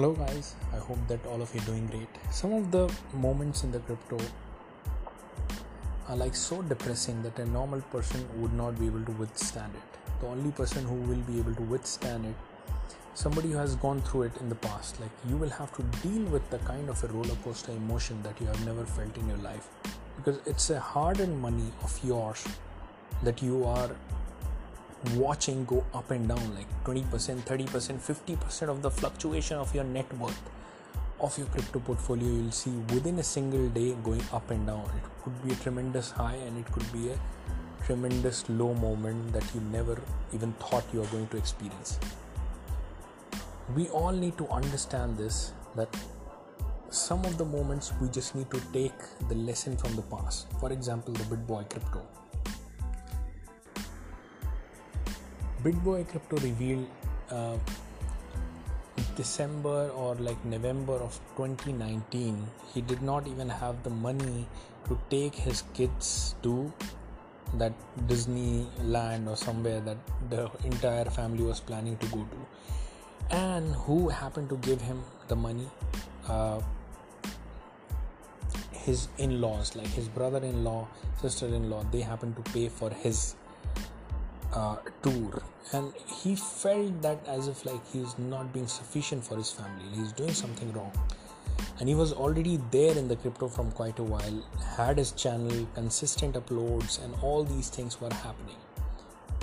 Hello guys, I hope that all of you are doing great. Some of the moments in the crypto are like so depressing that a normal person would not be able to withstand it. The only person who will be able to withstand it, somebody who has gone through it in the past. Like, you will have to deal with the kind of a roller coaster emotion that you have never felt in your life, because it's a hard-earned money of yours that you are watching go up and down, like 20%, 30%, 50% of the fluctuation of your net worth of your crypto portfolio. You'll see within a single day going up and down. It could be a tremendous high and it could be a tremendous low moment that you never even thought you are going to experience. We all need to understand this, that some of the moments we just need to take the lesson from the past. For example, the BitBoy Crypto. BitBoy Crypto revealed December or like November of 2019. He did not even have the money to take his kids to that Disneyland or somewhere that the entire family was planning to go to. And who happened to give him the money? His in-laws, like his brother-in-law, sister-in-law. They happened to pay for his tour, and he felt that as if like he's not being sufficient for his family, he's doing something wrong. And he was already there in the crypto from quite a while, had his channel, consistent uploads, and all these things were happening.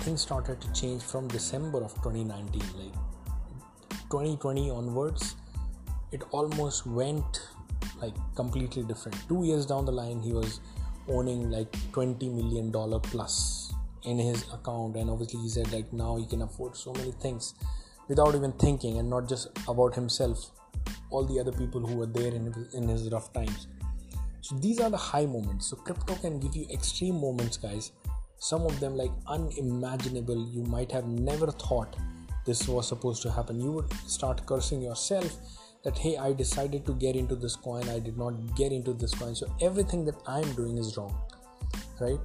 Things started to change from December of 2019, like 2020 onwards. It almost went like completely different. 2 years down the line, he was owning like $20 million plus in his account, and obviously he said like now he can afford so many things without even thinking, and not just about himself, all the other people who were there in his rough times. So these are the high moments. So crypto can give you extreme moments, guys. Some of them like unimaginable. You might have never thought this was supposed to happen. You would start cursing yourself that hey, I decided to get into this coin, I did not get into this coin, so everything that I'm doing is wrong, right?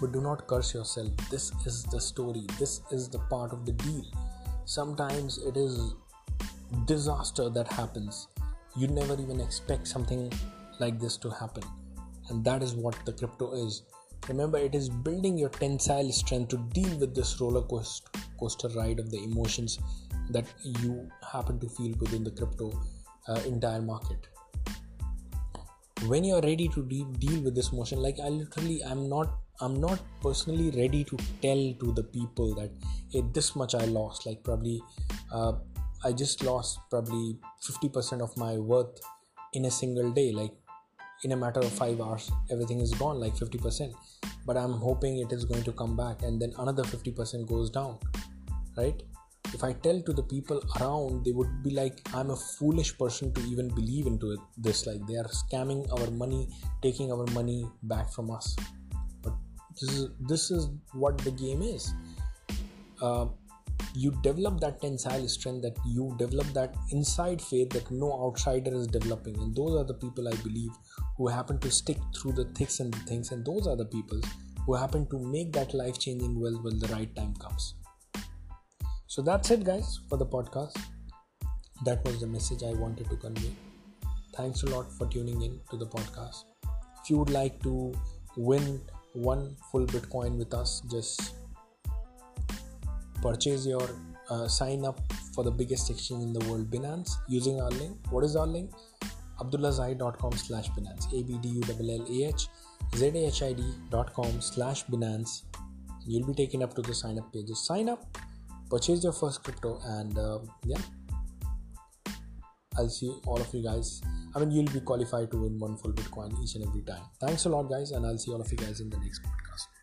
But do not curse yourself. This is the story. This is the part of the deal. Sometimes it is disaster that happens. You never even expect something like this to happen. And that is what the crypto is. Remember, it is building your tensile strength to deal with this roller coaster ride of the emotions that you happen to feel within the crypto entire market. When you are ready to deal with this emotion, like I'm not personally ready to tell to the people that hey, this much I lost, like probably I just lost probably 50% of my worth in a single day, like in a matter of 5 hours everything is gone, like 50%, but I'm hoping it is going to come back, and then another 50% goes down, right? If I tell to the people around, they would be like, I'm a foolish person to even believe into it, this, like they are scamming our money, taking our money back from us. This is what the game is. You develop that tensile strength, that you develop that inside faith that no outsider is developing, and those are the people I believe who happen to stick through the thicks and the things, and those are the people who happen to make that life-changing wealth when the right time comes. So that's it, guys, for the podcast. That was the message I wanted to convey. Thanks a lot for tuning in to the podcast. If you would like to win one full Bitcoin with us, just purchase your sign up for the biggest exchange in the world, Binance, using our link. What is our link? abdullahzai.com/Binance, abdullahzai.com/Binance. You'll be taken up to the sign up page. Just sign up, purchase your first crypto, and I'll see all of you guys. You'll be qualified to win one full Bitcoin each and every time. Thanks a lot, guys, and I'll see all of you guys in the next podcast.